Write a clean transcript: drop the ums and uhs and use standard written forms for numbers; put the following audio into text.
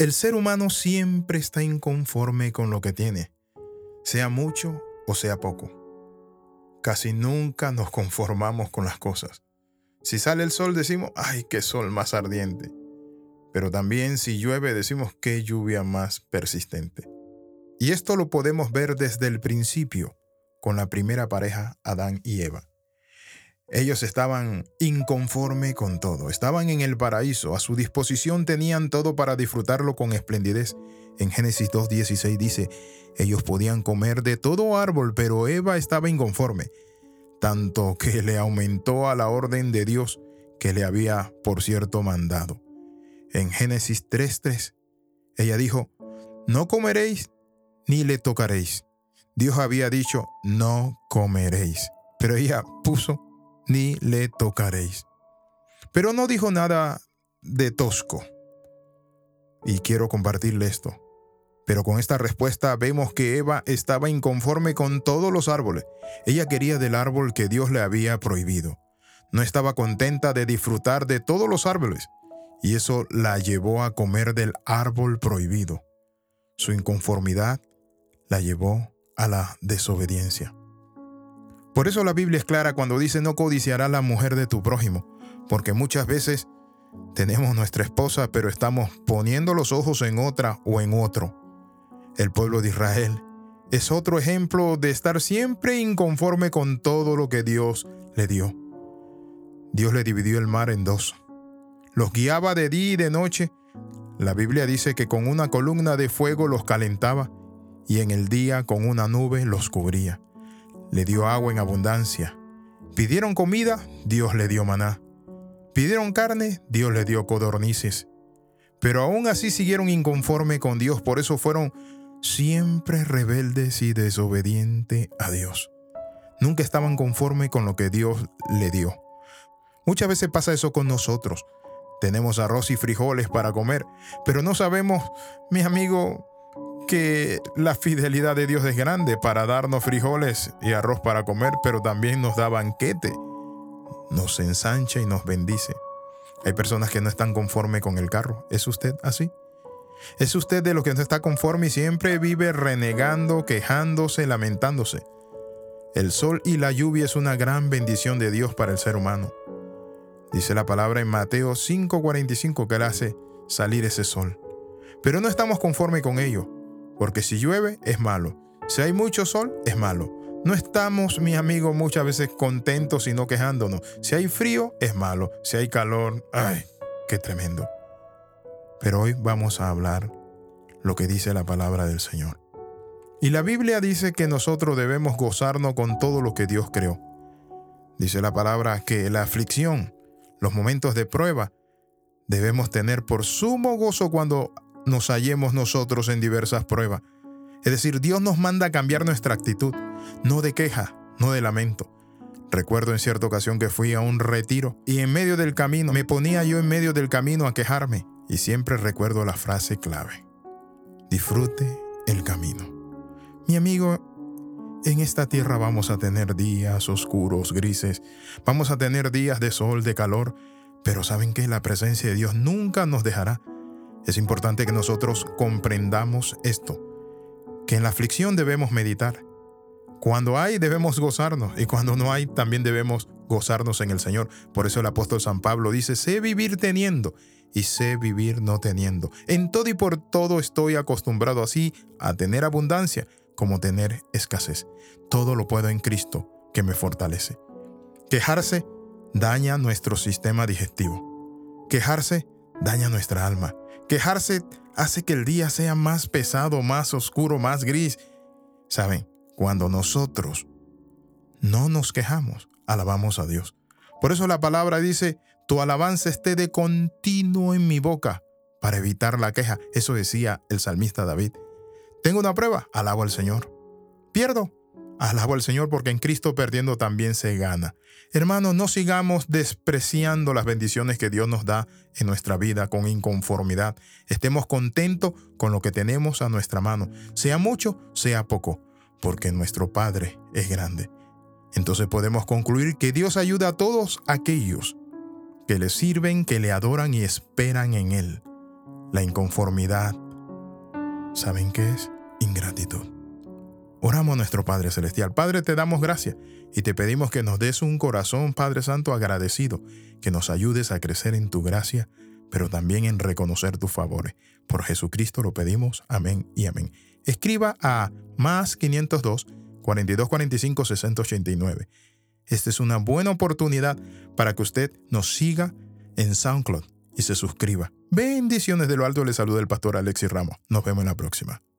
El ser humano siempre está inconforme con lo que tiene, sea mucho o sea poco. Casi nunca nos conformamos con las cosas. Si sale el sol decimos, ¡ay, qué sol más ardiente! Pero también si llueve decimos, ¡qué lluvia más persistente! Y esto lo podemos ver desde el principio con la primera pareja, Adán y Eva. Ellos estaban inconformes con todo. Estaban en el paraíso. A su disposición tenían todo para disfrutarlo con esplendidez. En Génesis 2:16 dice, ellos podían comer de todo árbol, pero Eva estaba inconforme, tanto que le aumentó a la orden de Dios que le había, por cierto, mandado. En Génesis 3:3, ella dijo, no comeréis ni le tocaréis. Dios había dicho, no comeréis, pero ella puso, ni le tocaréis. Pero no dijo nada de tosco. Y quiero compartirle esto. Pero con esta respuesta vemos que Eva estaba inconforme con todos los árboles. Ella quería del árbol que Dios le había prohibido. No estaba contenta de disfrutar de todos los árboles. Y eso la llevó a comer del árbol prohibido. Su inconformidad la llevó a la desobediencia. Por eso la Biblia es clara cuando dice no codiciarás la mujer de tu prójimo, porque muchas veces tenemos nuestra esposa pero estamos poniendo los ojos en otra o en otro. El pueblo de Israel es otro ejemplo de estar siempre inconforme con todo lo que Dios le dio. Dios le dividió el mar en dos. Los guiaba de día y de noche. La Biblia dice que con una columna de fuego los calentaba y en el día con una nube los cubría. Le dio agua en abundancia. Pidieron comida, Dios le dio maná. Pidieron carne, Dios le dio codornices. Pero aún así siguieron inconforme con Dios, por eso fueron siempre rebeldes y desobedientes a Dios. Nunca estaban conforme con lo que Dios le dio. Muchas veces pasa eso con nosotros. Tenemos arroz y frijoles para comer, pero no sabemos, mi amigo, que la fidelidad de Dios es grande para darnos frijoles y arroz para comer, pero también nos da banquete, nos ensancha y nos bendice. Hay personas que no están conforme con el carro. ¿Es usted así? ¿Es usted de los que no está conforme y siempre vive renegando, quejándose, lamentándose? El sol y la lluvia es una gran bendición de Dios para el ser humano. Dice la palabra en Mateo 5:45 que le hace salir ese sol. Pero no estamos conforme con ello. Porque si llueve, es malo. Si hay mucho sol, es malo. No estamos, mi amigo, muchas veces contentos, sino quejándonos. Si hay frío, es malo. Si hay calor, ¡ay, qué tremendo! Pero hoy vamos a hablar lo que dice la palabra del Señor. Y la Biblia dice que nosotros debemos gozarnos con todo lo que Dios creó. Dice la palabra que la aflicción, los momentos de prueba, debemos tener por sumo gozo cuando nos hallemos nosotros en diversas pruebas. Es decir, Dios nos manda a cambiar nuestra actitud, no de queja, no de lamento. Recuerdo en cierta ocasión que fui a un retiro y me ponía yo en medio del camino a quejarme. Y siempre recuerdo la frase clave: disfrute el camino. Mi amigo, en esta tierra vamos a tener días oscuros, grises. Vamos a tener días de sol, de calor. Pero ¿saben qué? La presencia de Dios nunca nos dejará. Es importante que nosotros comprendamos esto, que en la aflicción debemos meditar. Cuando hay, debemos gozarnos, y cuando no hay, también debemos gozarnos en el Señor. Por eso el apóstol San Pablo dice, sé vivir teniendo y sé vivir no teniendo. En todo y por todo estoy acostumbrado así a tener abundancia como tener escasez. Todo lo puedo en Cristo que me fortalece. Quejarse daña nuestro sistema digestivo. Quejarse daña nuestra alma. Quejarse hace que el día sea más pesado, más oscuro, más gris. ¿Saben? Cuando nosotros no nos quejamos, alabamos a Dios. Por eso la palabra dice, tu alabanza esté de continuo en mi boca, para evitar la queja. Eso decía el salmista David. Tengo una prueba, alabo al Señor. Pierdo, alabo al Señor, porque en Cristo perdiendo también se gana. Hermanos, no sigamos despreciando las bendiciones que Dios nos da en nuestra vida con inconformidad. Estemos contentos con lo que tenemos a nuestra mano, sea mucho, sea poco, porque nuestro Padre es grande. Entonces podemos concluir que Dios ayuda a todos aquellos que le sirven, que le adoran y esperan en Él. la inconformidad, ¿saben qué es? Ingratitud. Oramos a nuestro Padre Celestial. Padre, te damos gracias y te pedimos que nos des un corazón, Padre Santo, agradecido, que nos ayudes a crecer en tu gracia, pero también en reconocer tus favores. Por Jesucristo lo pedimos. Amén y amén. Escriba a más 502 4245 6089. Esta es una buena oportunidad para que usted nos siga en SoundCloud y se suscriba. Bendiciones de lo alto. Le saluda el pastor Alexi Ramos. Nos vemos en la próxima.